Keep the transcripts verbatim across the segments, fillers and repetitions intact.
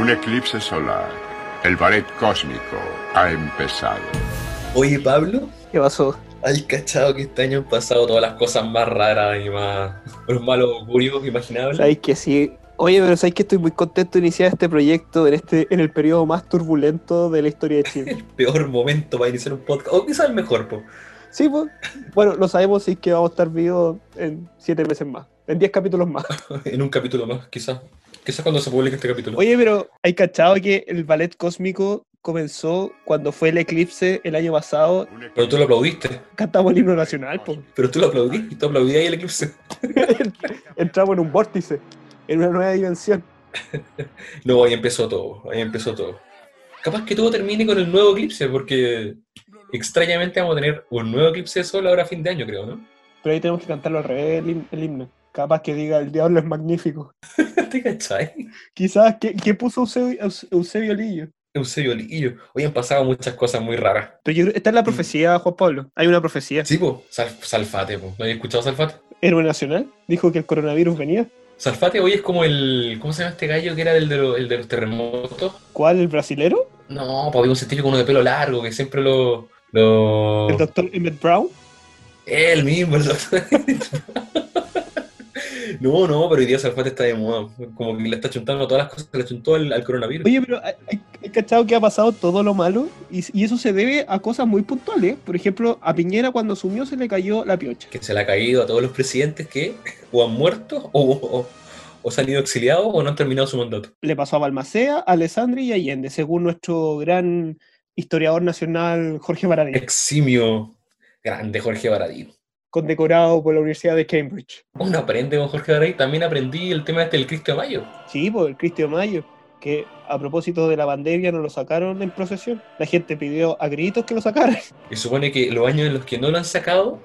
Un eclipse solar. El ballet cósmico ha empezado. Oye, Pablo. ¿Qué pasó? Ay, cachado que este año han pasado todas las cosas más raras y más... los malos augurios imaginables. Sabes que sí. Oye, pero sabes que estoy muy contento de iniciar este proyecto en este en el periodo más turbulento de la historia de Chile. El peor momento para iniciar un podcast. O quizás el mejor, po. Sí, pues. Bueno, lo sabemos, sí que vamos a estar vivos en siete meses más. En diez capítulos más. En un capítulo más, quizás. Quizás cuando se publique este capítulo. Oye, pero hay cachado que el ballet cósmico comenzó cuando fue el eclipse el año pasado. Pero tú lo aplaudiste. Cantamos el himno nacional, po. Pero tú lo aplaudiste, tú aplaudías ahí el eclipse. Entramos en un vórtice, en una nueva dimensión. No, ahí empezó todo, ahí empezó todo. Capaz que todo termine con el nuevo eclipse, porque extrañamente vamos a tener un nuevo eclipse de sol ahora a fin de año, creo, ¿no? Pero ahí tenemos que cantarlo al revés, el himno. Capaz que diga, el diablo es magnífico. ¿Te cachai? Quizás, ¿qué, qué puso Eusebio, Eusebio Lillo? Eusebio Lillo. Hoy han pasado muchas cosas muy raras. Pero yo, está en la profecía, Juan Pablo. Hay una profecía. Sí, po. Sal, Salfate, po. ¿No habías escuchado Salfate? Héroe nacional. Dijo que el coronavirus venía. Salfate hoy es como el... ¿Cómo se llama este gallo que era del de, lo, el de los terremotos? ¿Cuál? ¿El brasilero? No, pues había un científico con uno de pelo largo que siempre lo... lo... ¿El doctor Emmett Brown? Él mismo, el doctor Emmett Brown. No, no, pero hoy día Salfate está de moda. Como que le está chuntando todas las cosas que le chuntó al, al coronavirus. Oye, pero he cachado que ha pasado todo lo malo y, y eso se debe a cosas muy puntuales. Por ejemplo, a Piñera cuando asumió se le cayó la piocha. Que se le ha caído a todos los presidentes que o han muerto o, o, o se han ido exiliados o no han terminado su mandato. Le pasó a Balmaceda, a Alessandri y a Allende, según nuestro gran historiador nacional Jorge Baradit. Eximio, grande Jorge Baradit. Condecorado por la Universidad de Cambridge. Uno aprende con Jorge Baradit. También aprendí el tema este del Cristo de Mayo. Sí, por el Cristo de Mayo, que a propósito de la pandemia no lo sacaron en procesión. La gente pidió a gritos que lo sacaran. Y supone que los años en los que no lo han sacado,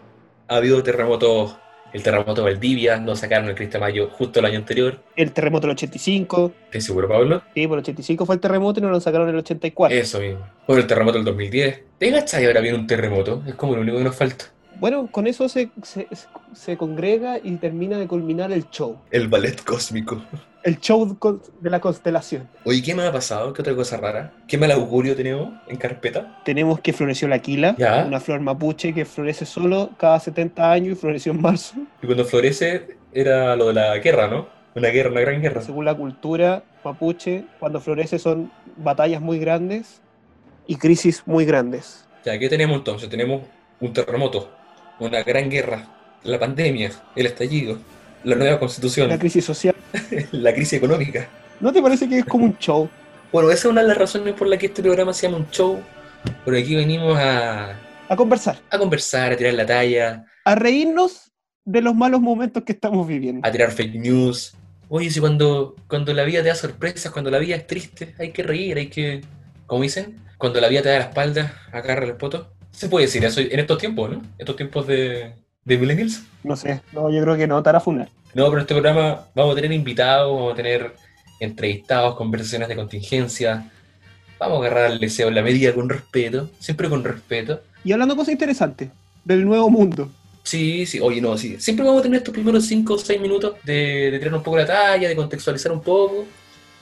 ha habido terremotos. El terremoto de Valdivia, no sacaron el Cristo de Mayo justo el año anterior. El terremoto del ochenta y cinco. ¿Estás seguro, Pablo? Sí, por el ochenta y cinco fue el terremoto y no lo sacaron en el ochenta y cuatro. Eso mismo. Por el terremoto del dos mil diez. ¿Te cachai ahora viene un terremoto? Es como lo único que nos falta. Bueno, con eso se, se, se congrega y termina de culminar el show. El ballet cósmico. El show de la constelación. Oye, ¿qué me ha pasado? ¿Qué otra cosa rara? ¿Qué mal augurio tenemos en carpeta? Tenemos que floreció la quila, ¿ya? Una flor mapuche que florece solo cada setenta años y floreció en marzo. Y cuando florece era lo de la guerra, ¿no? Una guerra, una gran guerra. Según la cultura mapuche, cuando florece son batallas muy grandes y crisis muy grandes. Ya, ¿qué tenemos entonces? Tenemos un terremoto. Una gran guerra, la pandemia, el estallido, la nueva constitución. La crisis social. La crisis económica. ¿No te parece que es como un show? Bueno, esa es una de las razones por las que este programa se llama un show. Por aquí venimos a... A conversar. A conversar, a tirar la talla. A reírnos de los malos momentos que estamos viviendo. A tirar fake news. Oye, si cuando, cuando la vida te da sorpresas, cuando la vida es triste, hay que reír, hay que... Como dicen, cuando la vida te da la espalda, agarra el poto. Se puede decir eso en estos tiempos, ¿no? Estos tiempos de, de millennials. No sé, no, yo creo que no, estará funar. No, pero en este programa vamos a tener invitados, vamos a tener entrevistados, conversaciones de contingencia. Vamos a agarrar el deseo en la medida con respeto, siempre con respeto. Y hablando de cosas interesantes, del nuevo mundo. Sí, sí, oye, no, sí. Siempre vamos a tener estos primeros cinco o seis minutos de, de tirar un poco la talla, de contextualizar un poco.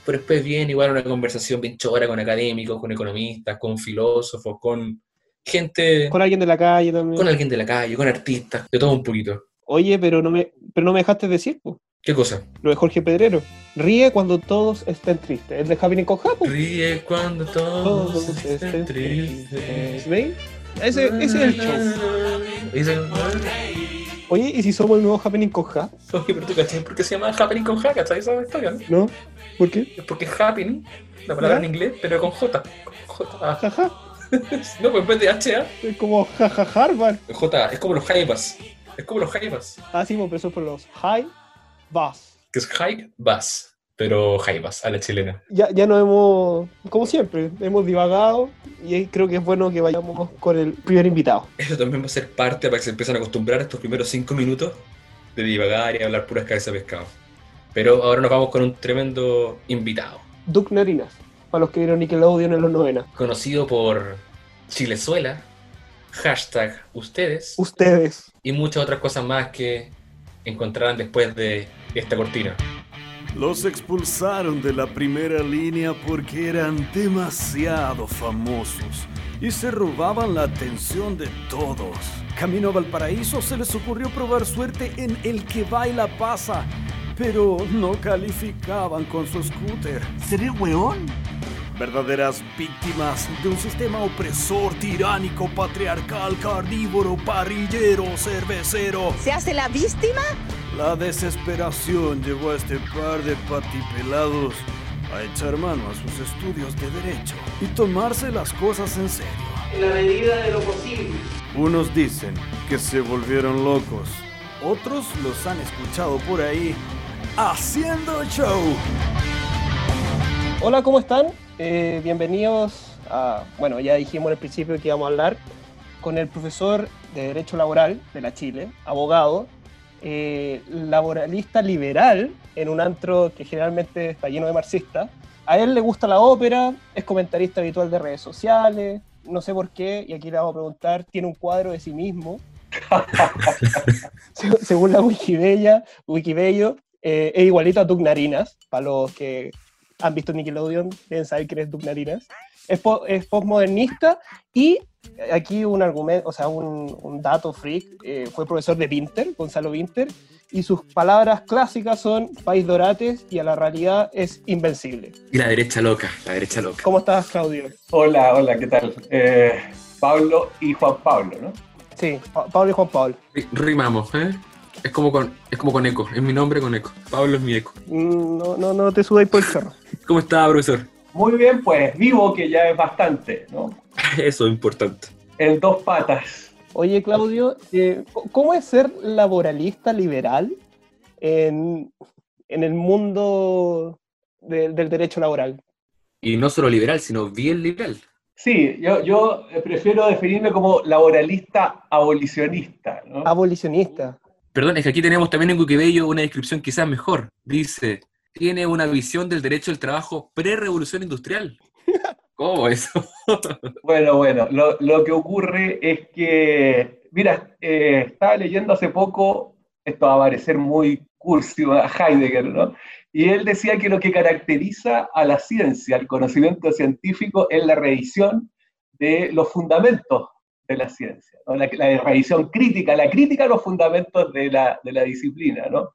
Pero después viene igual una conversación bien chora con académicos, con economistas, con filósofos, con... gente... Con alguien de la calle también. Con alguien de la calle, con artistas, de todo un poquito. Oye, pero no me pero no me dejaste decir, po. ¿Qué cosa? Lo de Jorge Pedrero. Ríe cuando todos estén tristes. El de Happening con Japo. Ríe cuando todos, todos estén tristes. Tristes. ¿Veis? Ese, ese es el show. Ese... Oye, ¿y si somos el nuevo Happening con Ja? Oye, pero tú cachai, ¿por qué se llama Happening con Ja? ¿Cachai esa historia? No, ¿por qué? Es porque Happening, la palabra ¿ya? en inglés, pero con J. Con J. Ajá. Ajá. No, pues en vez de H, ¿ah? ¿Eh? Es como jaja ja, Harvard. J, es como los high bus. Es como los high bus. Ah, sí, pero eso es por los high bus. Que es high bus, pero high bus, a la chilena. Ya, ya nos hemos, como siempre, hemos divagado y creo que es bueno que vayamos con el primer invitado. Eso también va a ser parte para que se empiecen a acostumbrar estos primeros cinco minutos de divagar y hablar puras cabezas de pescado. Pero ahora nos vamos con un tremendo invitado. Doug Narinas. A los que vieron Nickelodeon en los noventa. Conocido por Chilezuela, hashtag ustedes. Ustedes. Y muchas otras cosas más que encontrarán después de esta cortina. Los expulsaron de la primera línea porque eran demasiado famosos y se robaban la atención de todos. Camino a Valparaíso se les ocurrió probar suerte en El que baila pasa, pero no calificaban con su scooter. ¿Seré hueón? Verdaderas víctimas de un sistema opresor, tiránico, patriarcal, carnívoro, parrillero, cervecero. ¿Se hace la víctima? La desesperación llevó a este par de patipelados a echar mano a sus estudios de derecho y tomarse las cosas en serio. En la medida de lo posible. Unos dicen que se volvieron locos, otros los han escuchado por ahí haciendo show. Hola, ¿cómo están? Eh, bienvenidos a... Bueno, ya dijimos al principio que íbamos a hablar con el profesor de Derecho Laboral de la Chile, abogado, eh, laboralista liberal en un antro que generalmente está lleno de marxistas. A él le gusta la ópera, es comentarista habitual de redes sociales, no sé por qué, y aquí le vamos a preguntar, tiene un cuadro de sí mismo. Según la Wikibella, Wikibello, eh, es igualito a Doug Narinas, para los que... han visto Nickelodeon, deben saber quién es Doug Narinas. Es, po- es postmodernista y aquí un argumento, o sea, un, un dato freak, eh, fue profesor de Winter, Gonzalo Winter, y sus palabras clásicas son país dorates y a la realidad es invencible. Y la derecha loca, la derecha loca. ¿Cómo estás, Claudio? Hola, hola, ¿qué tal? Eh, Pablo y Juan Pablo, ¿no? Sí, pa- Pablo y Juan Pablo. R- rimamos, ¿eh? Es como con, es como con eco, es mi nombre con eco. Pablo es mi eco. No, no, no te subáis por el cerro. ¿Cómo está, profesor? Muy bien, pues, vivo, que ya es bastante, ¿no? Eso es importante. En dos patas. Oye, Claudio, eh, ¿cómo es ser laboralista liberal en, en el mundo de, del derecho laboral? Y no solo liberal, sino bien liberal. Sí, yo, yo prefiero definirme como laboralista abolicionista, ¿no? Abolicionista. Perdón, es que aquí tenemos también en Wikibello una descripción quizás mejor. Dice, tiene una visión del derecho del trabajo pre-revolución industrial. ¿Cómo eso? Bueno, bueno, lo, lo que ocurre es que, mira, eh, estaba leyendo hace poco, esto va a parecer muy cursi, a Heidegger, ¿no? Y él decía que lo que caracteriza a la ciencia, al conocimiento científico, es la revisión de los fundamentos de la ciencia, ¿no? La, la revisión crítica, la crítica a los fundamentos de la, de la disciplina, ¿no?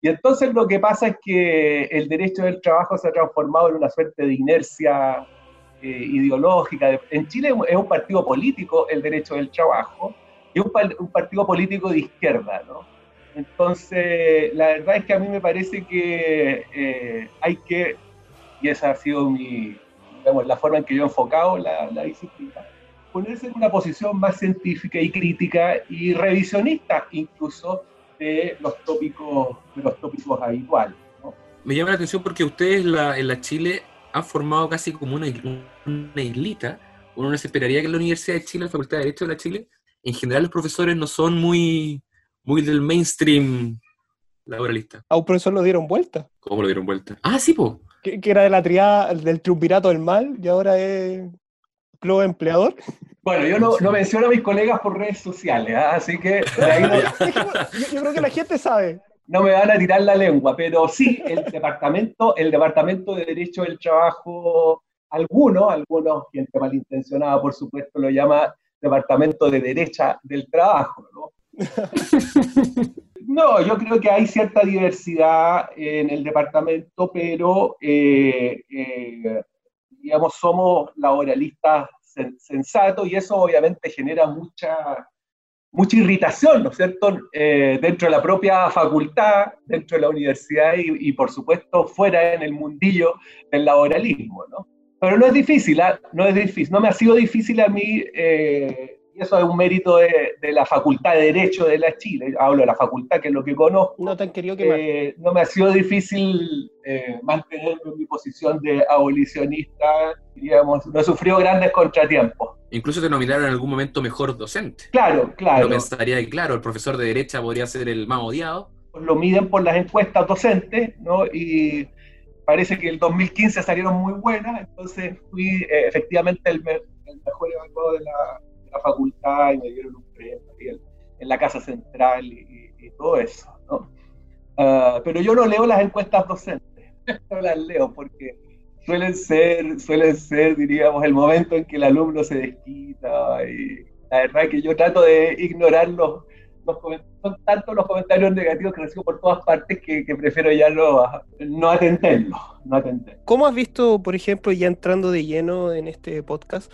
Y entonces lo que pasa es que el derecho del trabajo se ha transformado en una suerte de inercia eh, ideológica. En Chile es un partido político el derecho del trabajo, y un, un partido político de izquierda, ¿no? Entonces, la verdad es que a mí me parece que eh, hay que, y esa ha sido mi, digamos, la forma en que yo he enfocado la, la disciplina, ponerse en una posición más científica y crítica y revisionista incluso de los tópicos, de los tópicos habituales, ¿no? Me llama la atención porque ustedes la, en la Chile han formado casi como una, una islita. Uno no se esperaría que en la Universidad de Chile, la Facultad de Derecho de la Chile, en general los profesores no son muy, muy del mainstream laboralista. A un profesor lo dieron vuelta. ¿Cómo lo dieron vuelta? Ah, sí, po. Que, que era de la triada, del triunvirato del mal, y ahora es... ¿Club empleador? Bueno, yo no, no menciono a mis colegas por redes sociales, ¿eh? Así que... No, yo, yo creo que la gente sabe. No me van a tirar la lengua, pero sí, el departamento, el departamento de Derecho del Trabajo, algunos, algunos, gente malintencionada, por supuesto, lo llama Departamento de Derecha del Trabajo, ¿no? No, yo creo que hay cierta diversidad en el departamento, pero... Eh, eh, digamos, somos laboralistas sensatos y eso obviamente genera mucha, mucha irritación, ¿no es cierto?, eh, dentro de la propia facultad, dentro de la universidad y, y, por supuesto, fuera en el mundillo del laboralismo, ¿no? Pero no es difícil, ¿eh? no es difícil, no me ha sido difícil a mí, eh, y eso es un mérito de, de la Facultad de Derecho de la Chile, hablo de la facultad, que es lo que conozco. No te han querido quemar. Eh, no me ha sido difícil... Eh, mantenerme en mi posición de abolicionista, digamos, no he sufrido grandes contratiempos. Incluso te nominaron en algún momento mejor docente. Claro, claro. Lo pensaría que, claro, el profesor de derecha podría ser el más odiado. Lo miden por las encuestas docentes, ¿no? Y parece que el dos mil quince salieron muy buenas, entonces fui eh, efectivamente el, me- el mejor evaluado de la, de la facultad y me dieron un premio en la Casa Central y, y, y todo eso, ¿no? Uh, pero yo no leo las encuestas docentes. no las leo porque suelen ser, suelen ser, diríamos, el momento en que el alumno se desquita, y la verdad es que yo trato de ignorar los, los comentarios, son tantos los comentarios negativos que recibo por todas partes que, que prefiero ya no, no atenderlos, no atenderlos. ¿Cómo has visto, por ejemplo, ya entrando de lleno en este podcast,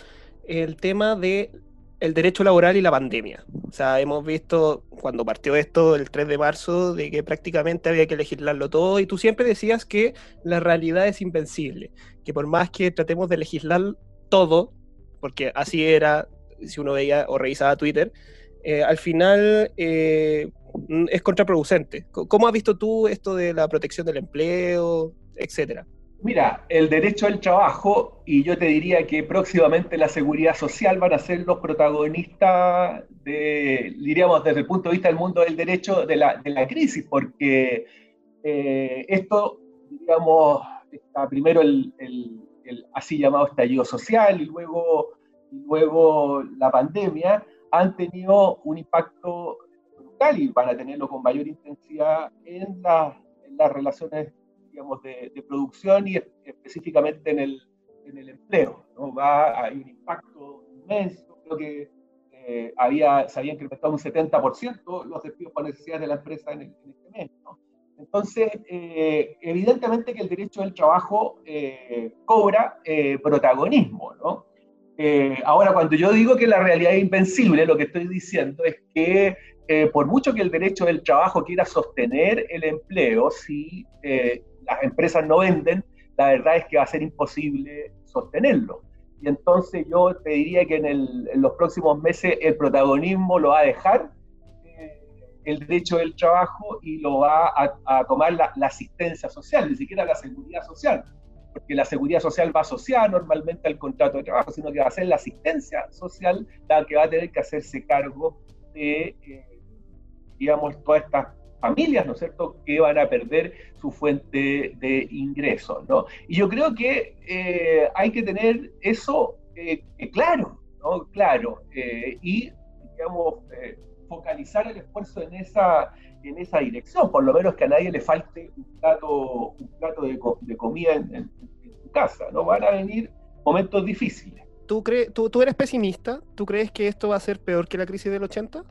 el tema de el derecho laboral y la pandemia? O sea, hemos visto cuando partió esto el tres de marzo, de que prácticamente había que legislarlo todo, y tú siempre decías que la realidad es invencible, que por más que tratemos de legislar todo, porque así era, si uno veía o revisaba Twitter, eh, al final eh, es contraproducente. ¿Cómo has visto tú esto de la protección del empleo, etcétera? Mira, el derecho al trabajo, y yo te diría que próximamente la seguridad social van a ser los protagonistas, de, diríamos desde el punto de vista del mundo del derecho, de la, de la crisis, porque eh, esto, digamos, está primero el, el, el así llamado estallido social y luego, y luego la pandemia, han tenido un impacto brutal y van a tenerlo con mayor intensidad en, la, en las relaciones, digamos, de, de producción y específicamente en el, en el empleo, ¿no? Va, hay un impacto inmenso, creo que eh, había, se había incrementado un setenta por ciento los despidos por necesidades de la empresa en, el, en este mes, ¿no? Entonces, eh, evidentemente que el derecho al trabajo eh, cobra eh, protagonismo, ¿no? Eh, ahora, cuando yo digo que la realidad es invencible, lo que estoy diciendo es que eh, por mucho que el derecho del trabajo quiera sostener el empleo, si eh, las empresas no venden, la verdad es que va a ser imposible sostenerlo. Y entonces yo te diría que en, el, en los próximos meses el protagonismo lo va a dejar eh, el derecho del trabajo y lo va a, a tomar la, la asistencia social, ni siquiera la seguridad social, porque la seguridad social va asociada normalmente al contrato de trabajo, sino que va a ser la asistencia social la que va a tener que hacerse cargo de, eh, digamos, todas estas familias, ¿no es cierto?, que van a perder su fuente de ingresos, ¿no? Y yo creo que eh, hay que tener eso eh, claro, ¿no? Claro, eh, y, digamos, eh, focalizar el esfuerzo en esa, en esa dirección, por lo menos que a nadie le falte un plato, un plato de, de comida en, en, en su casa, ¿no? Van a venir momentos difíciles. ¿Tú, cre- tú, ¿Tú eres pesimista? ¿Tú crees que esto va a ser peor que la crisis del ochenta?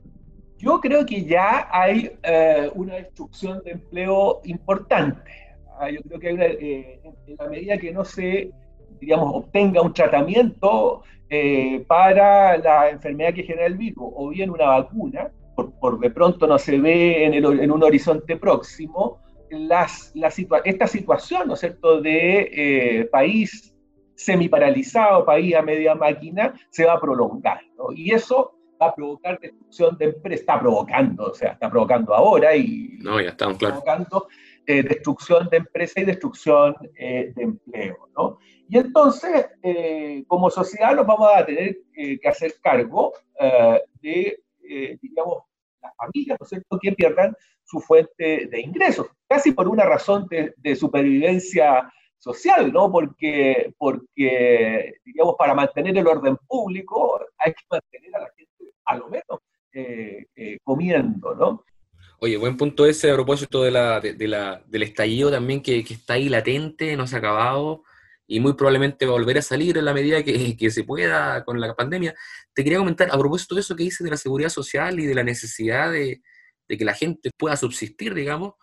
Yo creo que ya hay eh, una destrucción de empleo importante. Ah, yo creo que hay una, eh, en la medida que no se, digamos, obtenga un tratamiento eh, para la enfermedad que genera el virus, o bien una vacuna, por, por de pronto no se ve en, el, en un horizonte próximo, las, la situa- esta situación, ¿no es cierto?, de eh, país semiparalizado, país a media máquina, se va a prolongar, ¿no? Y eso va a provocar destrucción de empresas, está provocando, o sea, está provocando ahora y no, ya estamos, está provocando eh, destrucción de empresas y destrucción eh, de empleo, ¿no? Y entonces, eh, como sociedad nos vamos a tener eh, que hacer cargo eh, de, eh, digamos, las familias, ¿no es cierto?, que pierdan su fuente de ingresos, casi por una razón de, de supervivencia social, ¿no? Porque, porque, digamos, para mantener el orden público hay que mantener a la gente a lo menos eh, eh, comiendo, ¿no? Oye, buen punto ese a propósito de la, de, de la, del estallido también que, que está ahí latente, no se ha acabado y muy probablemente va a volver a salir en la medida que, que se pueda con la pandemia. Te quería comentar a propósito de eso que dices de la seguridad social y de la necesidad de, de que la gente pueda subsistir, digamos.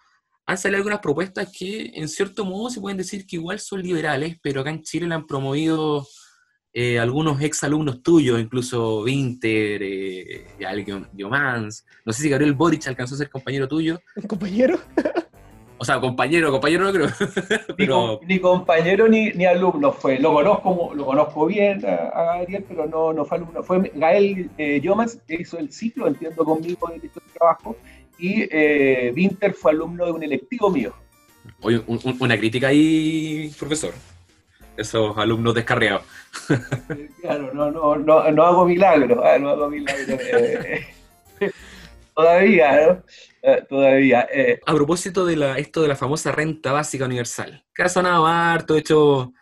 Han salido algunas propuestas que, en cierto modo, se pueden decir que igual son liberales, pero acá en Chile la han promovido eh, algunos exalumnos tuyos, incluso Winter, eh, Gael Yomans. No sé si Gabriel Boric alcanzó a ser compañero tuyo. ¿Compañero? O sea, compañero, compañero no creo. pero... ni, ni compañero ni, ni alumno fue. Lo conozco, lo conozco bien a Ariel, pero no, no fue alumno. Fue Gael eh, Yomans, que hizo el ciclo, entiendo, conmigo en el trabajo. Y eh, Winter fue alumno de un electivo mío. Oye, un, un, una crítica ahí, profesor. Esos alumnos descarriados. Claro, no, no, no, no hago milagros, ¿eh? No hago milagros. Eh, todavía, ¿no? Eh, todavía. Eh. A propósito de la, esto de la famosa renta básica universal, que ha sonado harto, de hecho,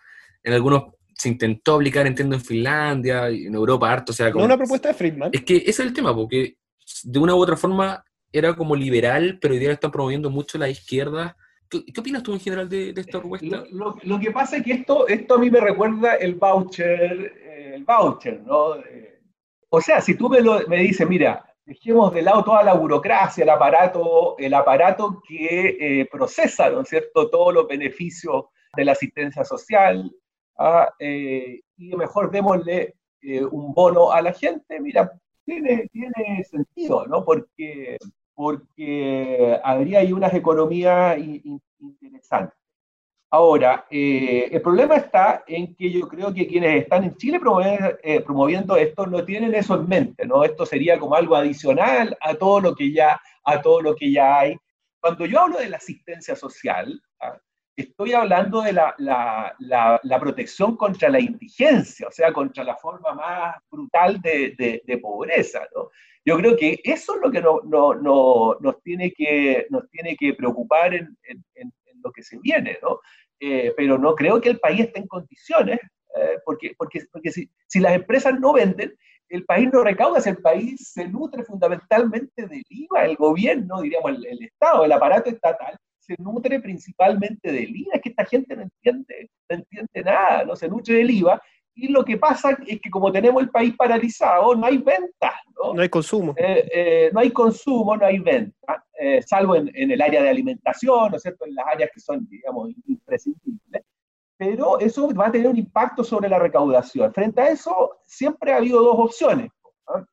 en algunos se intentó aplicar, entiendo, en Finlandia, en Europa harto. O sea, como, no una propuesta de Friedman. Es que ese es el tema, porque de una u otra forma era como liberal, pero hoy día lo están promoviendo mucho la izquierda ¿Qué opinas tú en general de, de esta propuesta? Lo, lo, lo que pasa es que esto, esto a mí me recuerda el voucher, el voucher, ¿no? O sea, si tú me, lo, me dices, mira, dejemos de lado toda la burocracia, el aparato, el aparato que eh, procesa, ¿no es cierto?, todos los beneficios de la asistencia social, ah, eh, y mejor démosle eh, un bono a la gente, mira, tiene, tiene sentido, ¿no? Porque, porque habría ahí unas economías in, in, interesantes. Ahora, eh, el problema está en que yo creo que quienes están en Chile promover, eh, promoviendo esto no tienen eso en mente, ¿no? Esto sería como algo adicional a todo lo que ya, a todo lo que ya hay. Cuando yo hablo de la asistencia social, ¿ah? estoy hablando de la, la, la, la protección contra la indigencia, o sea, contra la forma más brutal de, de, de pobreza, ¿no? Yo creo que eso es lo que no, no, no, nos, tiene que, nos tiene que preocupar en, en, en lo que se viene, ¿no? Eh, pero no creo que el país esté en condiciones, eh, porque, porque, porque si, si las empresas no venden, el país no recauda, si el país se nutre fundamentalmente del I V A, el gobierno, diríamos, el, el Estado, el aparato estatal, se nutre principalmente del I V A, es que esta gente no entiende, no entiende nada, no se nutre del I V A, y lo que pasa es que como tenemos el país paralizado, no hay ventas, ¿no? No hay consumo. Eh, eh, no hay consumo, no hay ventas, eh, salvo en, en el área de alimentación, ¿no es cierto?, en las áreas que son, digamos, imprescindibles, pero eso va a tener un impacto sobre la recaudación. Frente a eso, siempre ha habido dos opciones, ¿no?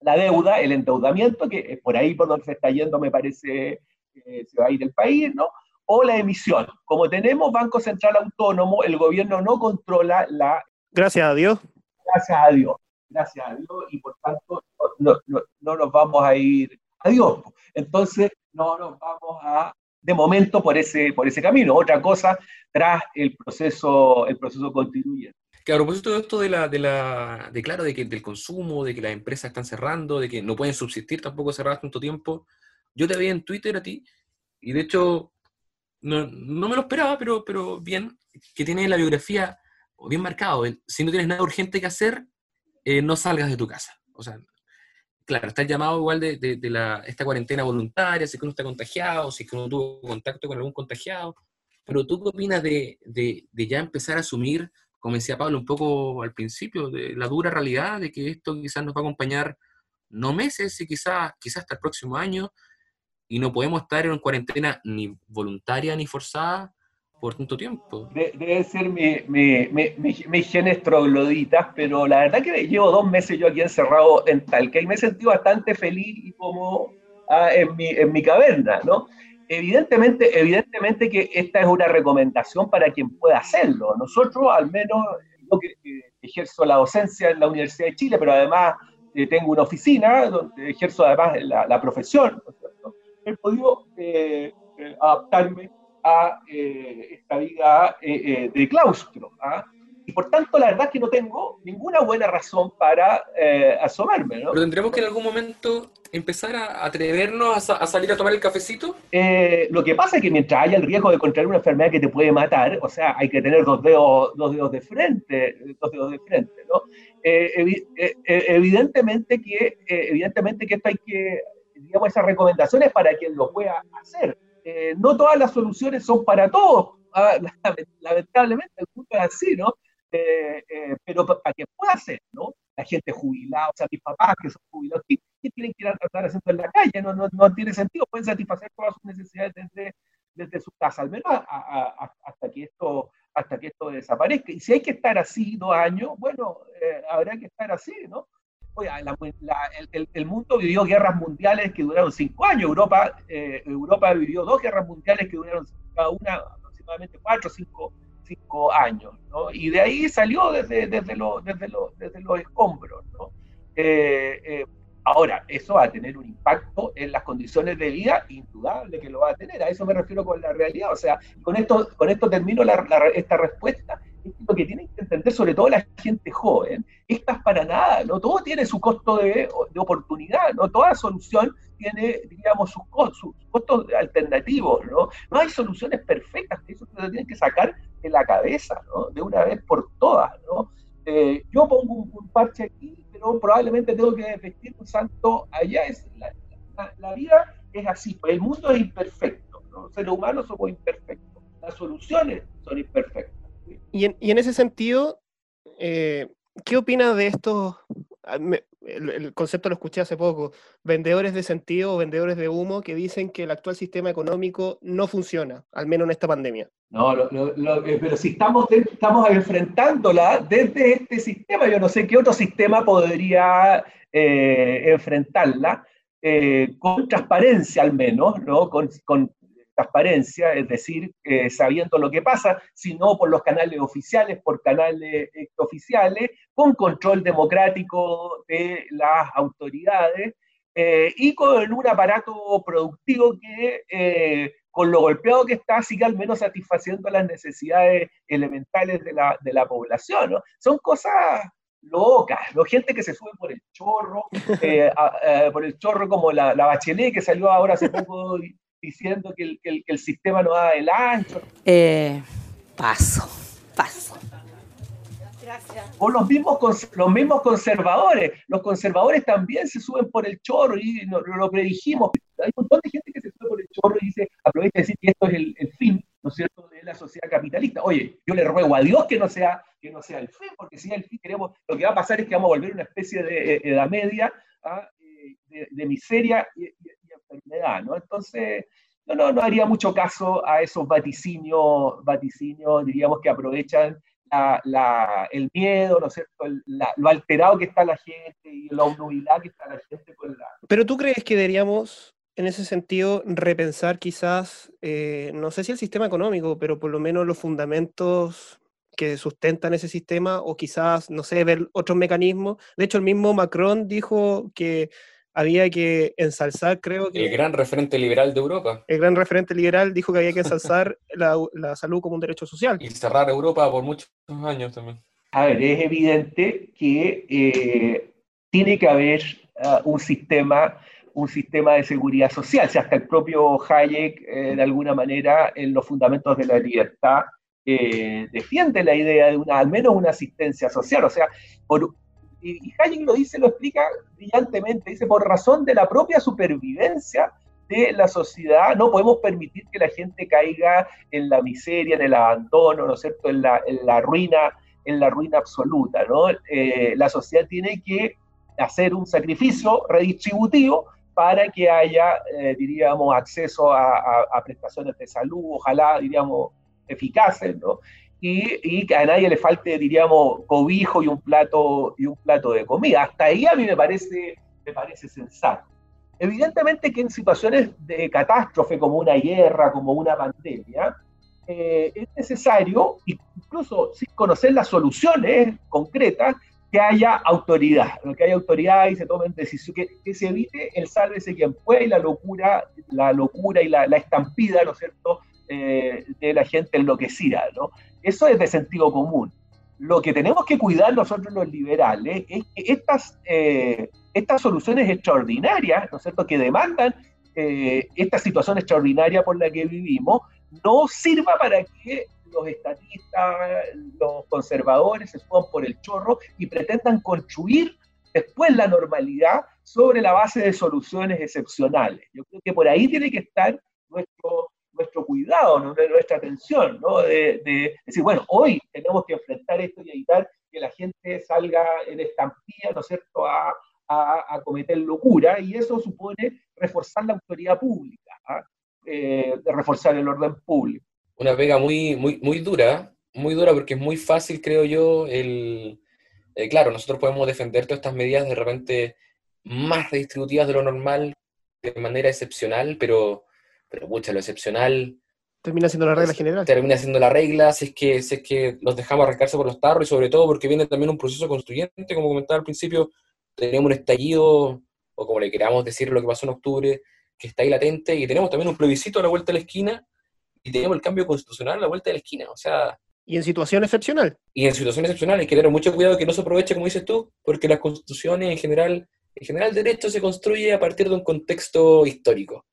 La deuda, el endeudamiento, que es por ahí por donde se está yendo, me parece... Eh, se va a ir el país, ¿no? O la emisión. Como tenemos Banco Central Autónomo, el gobierno no controla la... Gracias a Dios. Gracias a Dios. Gracias a Dios, y por tanto no, no, no nos vamos a ir a Dios. Entonces no nos vamos a, de momento, por ese, por ese camino. Otra cosa, tras el proceso, el proceso constituyente. Claro, por supuesto, esto de la, de la, de claro, de que, del consumo, de que las empresas están cerrando, de que no pueden subsistir tampoco cerradas tanto tiempo... Yo te vi en Twitter a ti, y de hecho, no, no me lo esperaba, pero, pero bien, que tiene la biografía bien marcado. El, si no tienes nada urgente que hacer, eh, no salgas de tu casa. O sea, claro, está el llamado igual de, de, de la, esta cuarentena voluntaria, si es que uno está contagiado, si es que uno tuvo contacto con algún contagiado. Pero ¿tú qué opinas de, de, de ya empezar a asumir, como decía Pablo un poco al principio, de la dura realidad de que esto quizás nos va a acompañar no meses, y quizás, quizás hasta el próximo año, y no podemos estar en cuarentena ni voluntaria ni forzada por tanto tiempo? De, debe ser mis mi, mi, mi, mi genes trogloditas, pero la verdad que llevo dos meses yo aquí encerrado en Talca, y me he sentido bastante feliz y como ah, en, mi, en mi caverna, ¿no? Evidentemente, evidentemente que esta es una recomendación para quien pueda hacerlo. Nosotros, al menos, yo que ejerzo la docencia en la Universidad de Chile, pero además eh, tengo una oficina donde ejerzo además la, la profesión, ¿no? He podido eh, adaptarme a eh, esta vida eh, eh, de claustro, ¿ah? Y por tanto la verdad es que no tengo ninguna buena razón para eh, asomarme, ¿no? Pero tendremos que en algún momento empezar a atrevernos a, sa a salir a tomar el cafecito. Eh, lo que pasa es que mientras haya el riesgo de contraer una enfermedad que te puede matar, o sea, hay que tener dos dedos, dos dedos de frente, dos dedos de frente, ¿no? Eh, evi eh, evidentemente que eh, evidentemente que esto hay que, digamos, esas recomendaciones para quien lo pueda hacer. Eh, no todas las soluciones son para todos, ah, lamentablemente, el punto es así, ¿no? Eh, eh, pero para quien pueda hacer, ¿no? La gente jubilada, o sea, mis papás que son jubilados, ¿qué, qué tienen que ir a andar haciendo en la calle? No, no, no tiene sentido, pueden satisfacer todas sus necesidades desde, desde su casa, al menos a, a, a, hasta que esto... hasta que esto desaparezca. Y si hay que estar así dos años, bueno, eh, habrá que estar así, ¿no? Oye, la, la, el, el mundo vivió guerras mundiales que duraron cinco años. Europa, eh, Europa vivió dos guerras mundiales que duraron cada una aproximadamente cuatro o cinco, cinco años, ¿no? Y de ahí salió desde, desde, lo, desde, lo, desde los escombros, ¿no? Eh, eh, ahora, eso va a tener un impacto en las condiciones de vida, indudable que lo va a tener. A eso me refiero con la realidad. O sea, con esto, con esto termino la, la, esta respuesta. Lo que tienen que entender, sobre todo la gente joven, estas para nada, ¿no? Todo tiene su costo de, de oportunidad, ¿no? Toda solución tiene, digamos, sus costos, sus costos alternativos, ¿no? No hay soluciones perfectas, eso se lo tienen que sacar de la cabeza, ¿no? De una vez por todas, ¿no? Eh, yo pongo un, un parche aquí, pero probablemente tengo que vestir un santo allá. Es la, la, la vida es así, pues el mundo es imperfecto. Los seres humanos somos imperfectos. Las soluciones son imperfectas. Y en, y en ese sentido, eh, ¿qué opinas de estos? Me, el, el concepto lo escuché hace poco, vendedores de sentido o vendedores de humo que dicen que el actual sistema económico no funciona, al menos en esta pandemia. No, lo, lo, lo, pero si estamos, estamos enfrentándola desde este sistema, yo no sé qué otro sistema podría eh, enfrentarla eh, con transparencia al menos, ¿no? Con, con transparencia, es decir, eh, sabiendo lo que pasa, sino por los canales oficiales, por canales extraoficiales, con control democrático de las autoridades eh, y con un aparato productivo que, eh, con lo golpeado que está, sigue al menos satisfaciendo las necesidades elementales de la, de la población, ¿no? Son cosas locas, ¿no? Gente que se sube por el chorro, eh, a, a, por el chorro como la, la Bachelet que salió ahora hace poco diciendo que el, que, el, que el sistema no da el ancho. Eh, paso, paso. Gracias. O los mismos, los mismos conservadores. Los conservadores también se suben por el chorro y lo, lo predijimos. Hay un montón de gente que se sube por el chorro y dice, aprovecha de decir que esto es el, el fin, ¿no es cierto?, de la sociedad capitalista. Oye, yo le ruego a Dios que no sea, que no sea el fin, porque si es el fin, queremos, lo que va a pasar es que vamos a volver a una especie de edad media, ¿ah?, de, de miseria y, y enfermedad, ¿no? Entonces, no, no, no haría mucho caso a esos vaticinios, vaticinios diríamos, que aprovechan la, la, el miedo, ¿no es cierto?, el, la, lo alterado que está la gente y la obnubilidad que está la gente con la... Pero ¿tú crees que deberíamos, en ese sentido, repensar quizás, eh, no sé si el sistema económico, pero por lo menos los fundamentos que sustentan ese sistema, o quizás, no sé, ver otros mecanismos? De hecho, el mismo Macron dijo que había que ensalzar, creo que... El gran referente liberal de Europa. El gran referente liberal dijo que había que ensalzar la, la salud como un derecho social. Y cerrar Europa por muchos años también. A ver, es evidente que eh, tiene que haber uh, un sistema... un sistema de seguridad social. O sea, hasta el propio Hayek, eh, de alguna manera, en los fundamentos de la libertad, eh, defiende la idea de una, al menos una asistencia social. O sea, por, y Hayek lo dice, lo explica brillantemente, dice, por razón de la propia supervivencia de la sociedad, no podemos permitir que la gente caiga en la miseria, en el abandono, ¿no es cierto?, en la, en la ruina, en la ruina absoluta, ¿no? Eh, la sociedad tiene que hacer un sacrificio redistributivo para que haya, eh, diríamos, acceso a, a, a prestaciones de salud, ojalá, diríamos, eficaces, ¿no? Y, y que a nadie le falte, diríamos, cobijo y un plato, y un plato de comida. Hasta ahí a mí me parece, me parece sensato. Evidentemente que en situaciones de catástrofe, como una guerra, como una pandemia, eh, es necesario, incluso sin conocer las soluciones concretas, que haya autoridad, que haya autoridad y se tomen decisiones, que, que se evite el sálvese quien pueda y la locura, la locura y la, la estampida, ¿no es cierto?, eh, de la gente enloquecida, ¿no? Eso es de sentido común. Lo que tenemos que cuidar nosotros los liberales es que estas, eh, estas soluciones extraordinarias, ¿no es cierto?, que demandan eh, esta situación extraordinaria por la que vivimos, no sirva para que los estatistas, los conservadores se suban por el chorro y pretendan construir después la normalidad sobre la base de soluciones excepcionales. Yo creo que por ahí tiene que estar nuestro, nuestro cuidado, nuestra atención, ¿no? De, de decir, bueno, hoy tenemos que enfrentar esto y evitar que la gente salga en estampilla, ¿no es cierto?, a, a, a cometer locura, y eso supone reforzar la autoridad pública, eh, reforzar el orden público. Una pega muy, muy, muy dura, muy dura porque es muy fácil, creo yo, el, eh, claro, nosotros podemos defender todas estas medidas de repente más redistributivas de lo normal, de manera excepcional, pero, pero pucha, lo excepcional... Termina siendo la regla general. Termina siendo la regla, si es que, si es que los dejamos arrancarse por los tarros, y sobre todo porque viene también un proceso constituyente, como comentaba al principio, tenemos un estallido, o como le queramos decir, lo que pasó en octubre, que está ahí latente, y tenemos también un plebiscito a la vuelta de la esquina, y tenemos el cambio constitucional a la vuelta de la esquina, o sea... Y en situación excepcional. Y en situación excepcional, hay que tener mucho cuidado que no se aproveche, como dices tú, porque las constituciones en general, en general el derecho se construye a partir de un contexto histórico.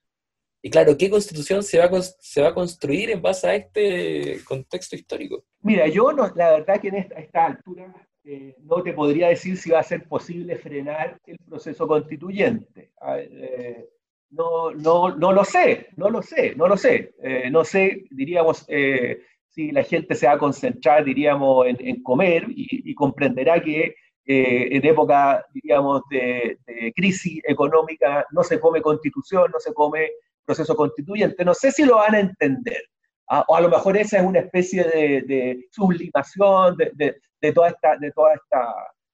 Y claro, ¿qué constitución se va a, se va a construir en base a este contexto histórico? Mira, yo no, la verdad que en esta, a esta altura eh, no te podría decir si va a ser posible frenar el proceso constituyente. A ver, eh, No, no, no lo sé, no lo sé, no lo sé. Eh, no sé, diríamos, eh, si la gente se va a concentrar, diríamos, en, en comer y, y comprenderá que eh, en época, diríamos, de, de crisis económica no se come constitución, no se come proceso constituyente. No sé si lo van a entender. ¿Ah? O a lo mejor esa es una especie de, de sublimación de, de, de, toda esta, de, toda esta,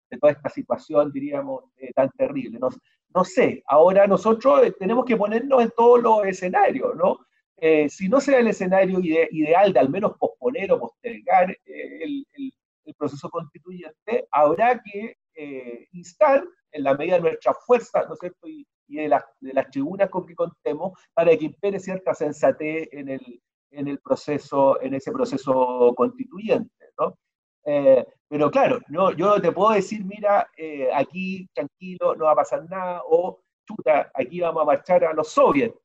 de toda esta situación, diríamos, eh, tan terrible. No sé. No sé, ahora nosotros tenemos que ponernos en todos los escenarios, ¿no? Eh, si no sea el escenario ide ideal de al menos posponer o postergar eh, el, el, el proceso constituyente, habrá que eh, instar, en la medida de nuestras fuerzas, ¿no es cierto?, y, y de, las, de las tribunas con que contemos, para que impere cierta sensatez en, el, en, el proceso, en ese proceso constituyente, ¿no? Eh, pero claro, no, yo te puedo decir, mira, eh, aquí tranquilo, no va a pasar nada, o chuta, aquí vamos a marchar a los soviets.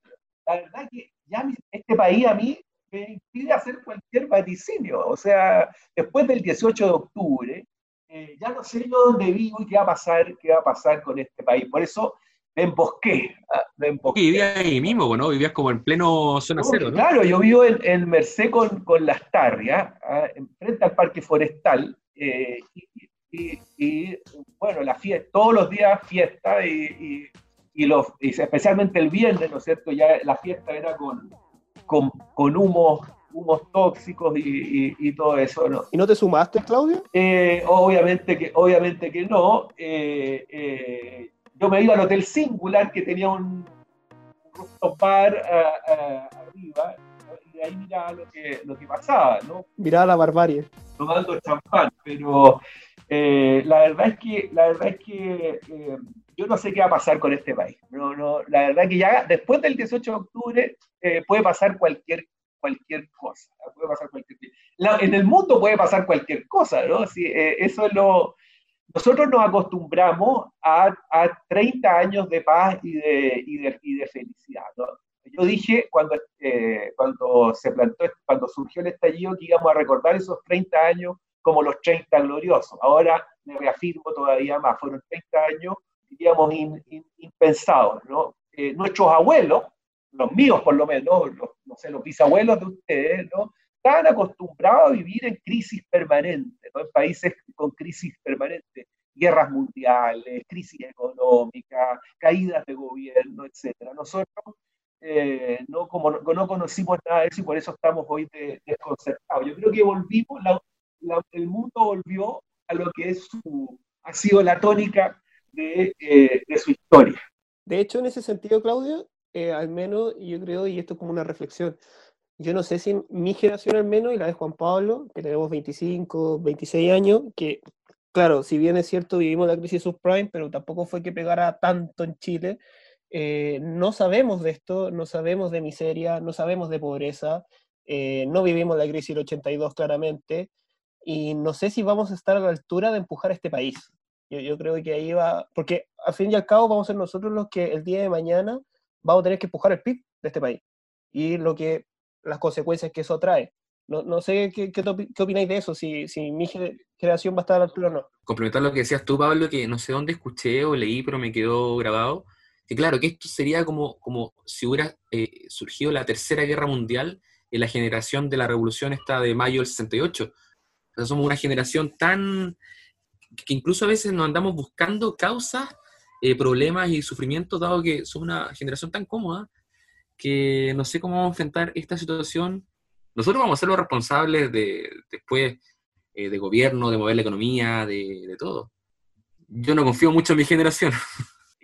La verdad que ya este país a mí me impide hacer cualquier vaticinio. O sea, después del dieciocho de octubre, eh, ya no sé yo dónde vivo y qué va a pasar, qué va a pasar con este país. Por eso me embosqué. Me embosqué. Y vivías ahí mismo, ¿no? Vivías como en pleno zona no, cero, ¿no? Claro, yo vivo en, en Merced con, con Las Tarrias, ¿eh? Enfrente al Parque Forestal, eh, y, y, y, bueno, la fiesta, todos los días fiesta, y, y, y, los, y especialmente el viernes, ¿no es cierto? Ya la fiesta era con, con, con humos, humos tóxicos y, y, y todo eso, ¿no? ¿Y no te sumaste, Claudio? Eh, obviamente, que, obviamente que no, eh, eh, yo me iba al Hotel Singular, que tenía un rooftop bar uh, uh, arriba, y de ahí miraba lo que, lo que pasaba, ¿no? Miraba la barbarie. Tomando champán, pero eh, la verdad es que, la verdad es que eh, yo no sé qué va a pasar con este país. No, no, la verdad es que ya después del dieciocho de octubre eh, puede pasar cualquier, cualquier cosa. Puede pasar cualquier, la, en el mundo puede pasar cualquier cosa, ¿no? Sí, eh, eso es lo... Nosotros nos acostumbramos a, a treinta años de paz y de, y de, y de felicidad, ¿no? Yo dije cuando, eh, cuando se plantó, cuando surgió el estallido, que íbamos a recordar esos treinta años como los treinta gloriosos. Ahora me reafirmo todavía más, fueron treinta años, digamos, in, in, impensados, ¿no? Eh, nuestros abuelos, los míos por lo menos, los, no sé, los bisabuelos de ustedes, ¿no?, estaban acostumbrados a vivir en crisis permanente, ¿no?, en países con crisis permanente, guerras mundiales, crisis económica, caídas de gobierno, etcétera. Nosotros eh, no, como no, no conocimos nada de eso, y por eso estamos hoy de, desconcertados. Yo creo que volvimos, la, la, el mundo volvió a lo que es su, ha sido la tónica de, eh, de su historia. De hecho, en ese sentido, Claudio, eh, al menos yo creo, y esto es como una reflexión, yo no sé si en mi generación al menos, y la de Juan Pablo, que tenemos veinticinco, veintiséis años, que, claro, si bien es cierto, vivimos la crisis subprime, pero tampoco fue que pegara tanto en Chile, eh, no sabemos de esto, no sabemos de miseria, no sabemos de pobreza, eh, no vivimos la crisis del ochenta y dos claramente, y no sé si vamos a estar a la altura de empujar a este país. Yo, yo creo que ahí va, porque al fin y al cabo vamos a ser nosotros los que el día de mañana vamos a tener que empujar el P I B de este país, y lo que las consecuencias que eso trae. No, no sé qué, qué, qué opináis de eso, si, si mi generación va a estar a la altura o no. Complementar lo que decías tú, Pablo, que no sé dónde escuché o leí, pero me quedó grabado, que claro, que esto sería como, como si hubiera eh, surgido la Tercera Guerra Mundial en la generación de la revolución esta de mayo del sesenta y ocho. O sea, somos una generación tan... que incluso a veces nos andamos buscando causas, eh, problemas y sufrimientos, dado que somos una generación tan cómoda, que no sé cómo vamos a enfrentar esta situación. Nosotros vamos a ser los responsables de, después eh, de gobierno, de mover la economía, de, de todo. Yo no confío mucho en mi generación.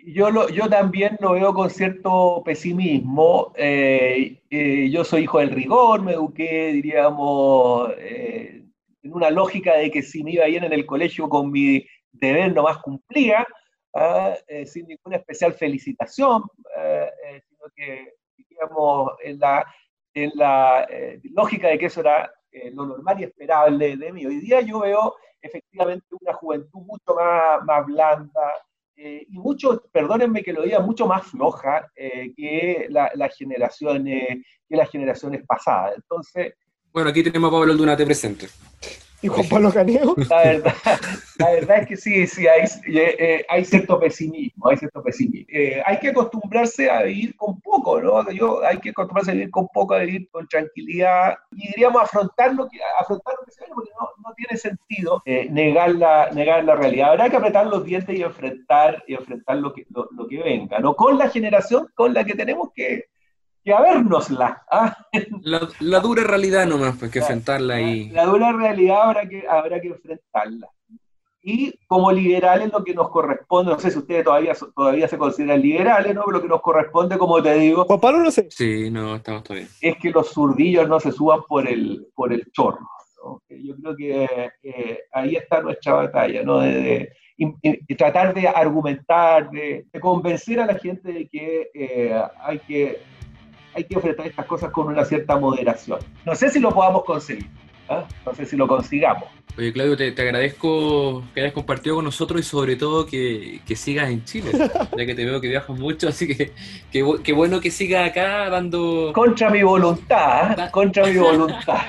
Yo, lo, yo también lo veo con cierto pesimismo. Eh, eh, yo soy hijo del rigor, me eduqué, diríamos, eh, en una lógica de que si me iba bien en el colegio, con mi deber nomás cumplía, eh, eh, sin ninguna especial felicitación, eh, eh, sino que digamos, en la, en la eh, lógica de que eso era eh, lo normal y esperable de mí. Hoy día yo veo efectivamente una juventud mucho más, más blanda, eh, y mucho, perdónenme que lo diga, mucho más floja eh, que la, la generación, eh, que las generaciones pasadas. Entonces, bueno, aquí tenemos a Pablo Aldunate presente. y Juan Pablo Caneo. La verdad, la verdad es que sí, sí hay, eh, eh, hay cierto pesimismo, hay cierto pesimismo. Eh, hay que acostumbrarse a vivir con poco, ¿no? Yo, hay que acostumbrarse a vivir con poco, a vivir con tranquilidad, y diríamos afrontar lo que, afrontar lo que se ve, porque no, no tiene sentido eh, negar, la, negar la realidad. Habrá que apretar los dientes y enfrentar, y enfrentar lo, que, lo, lo que venga, ¿no? Con la generación con la que tenemos que... que a vernosla. ¿Ah? La, la dura realidad nomás, pues, que la, enfrentarla ahí. La, la dura realidad habrá que, habrá que enfrentarla. Y como liberales lo que nos corresponde, no sé si ustedes todavía, todavía se consideran liberales, ¿no? Pero lo que nos corresponde, como te digo... Juan Pablo, no sé. Sí, no, estamos todavía. Es que los zurdillos no se suban por el, por el chorro, ¿no? Yo creo que eh, ahí está nuestra batalla, ¿no? De, de, y tratar de argumentar, de, de convencer a la gente de que eh, hay que... hay que enfrentar estas cosas con una cierta moderación. No sé si lo podamos conseguir, ¿eh? No sé si lo consigamos. Oye, Claudio, te, te agradezco que hayas compartido con nosotros y sobre todo que, que sigas en Chile, ya que te veo que viajas mucho, así que qué bueno que sigas acá dando... Contra mi voluntad, ¿eh? Contra mi voluntad.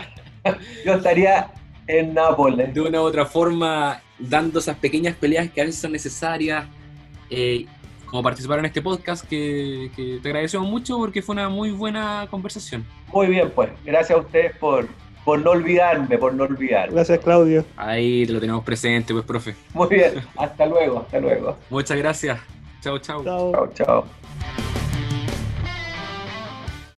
Yo estaría en Nápoles. De una u otra forma, dando esas pequeñas peleas que a veces son necesarias, eh, como participar en este podcast, que, que te agradecemos mucho porque fue una muy buena conversación. Muy bien, pues. Gracias a ustedes por, por no olvidarme, por no olvidarme. Gracias, Claudio. Ahí te lo tenemos presente, pues, profe. Muy bien. Hasta luego, hasta luego. Muchas gracias. Chao, chao. Chao, chao.